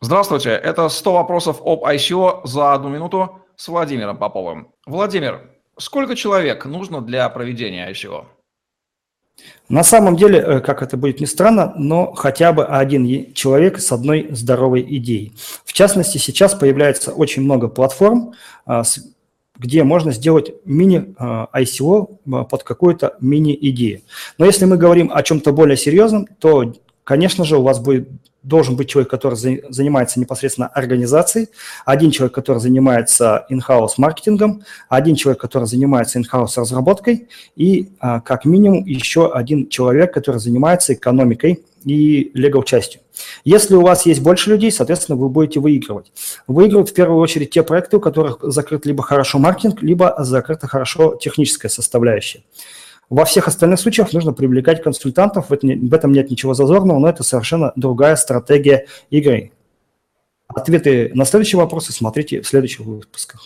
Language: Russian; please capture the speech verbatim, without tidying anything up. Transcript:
Здравствуйте, это сто вопросов об ай си о за одну минуту с Владимиром Поповым. Владимир, сколько человек нужно для проведения ай си о? На самом деле, как это будет ни странно, но хотя бы один человек с одной здоровой идеей. В частности, сейчас появляется очень много платформ, где можно сделать мини-ай си о под какую-то мини-идею. Но если мы говорим о чем-то более серьезном, то, конечно же, у вас будет... должен быть человек, который занимается непосредственно организацией, один человек, который занимается in-house маркетингом, один человек, который занимается in-house разработкой и как минимум еще один человек, который занимается экономикой и legal частью. Если у вас есть больше людей, соответственно, вы будете выигрывать. Выигрывают в первую очередь те проекты, у которых закрыт либо хорошо маркетинг, либо закрыта хорошо техническая составляющая. Во всех остальных случаях нужно привлекать консультантов, в этом нет ничего зазорного, но это совершенно другая стратегия игры. Ответы на следующие вопросы смотрите в следующих выпусках.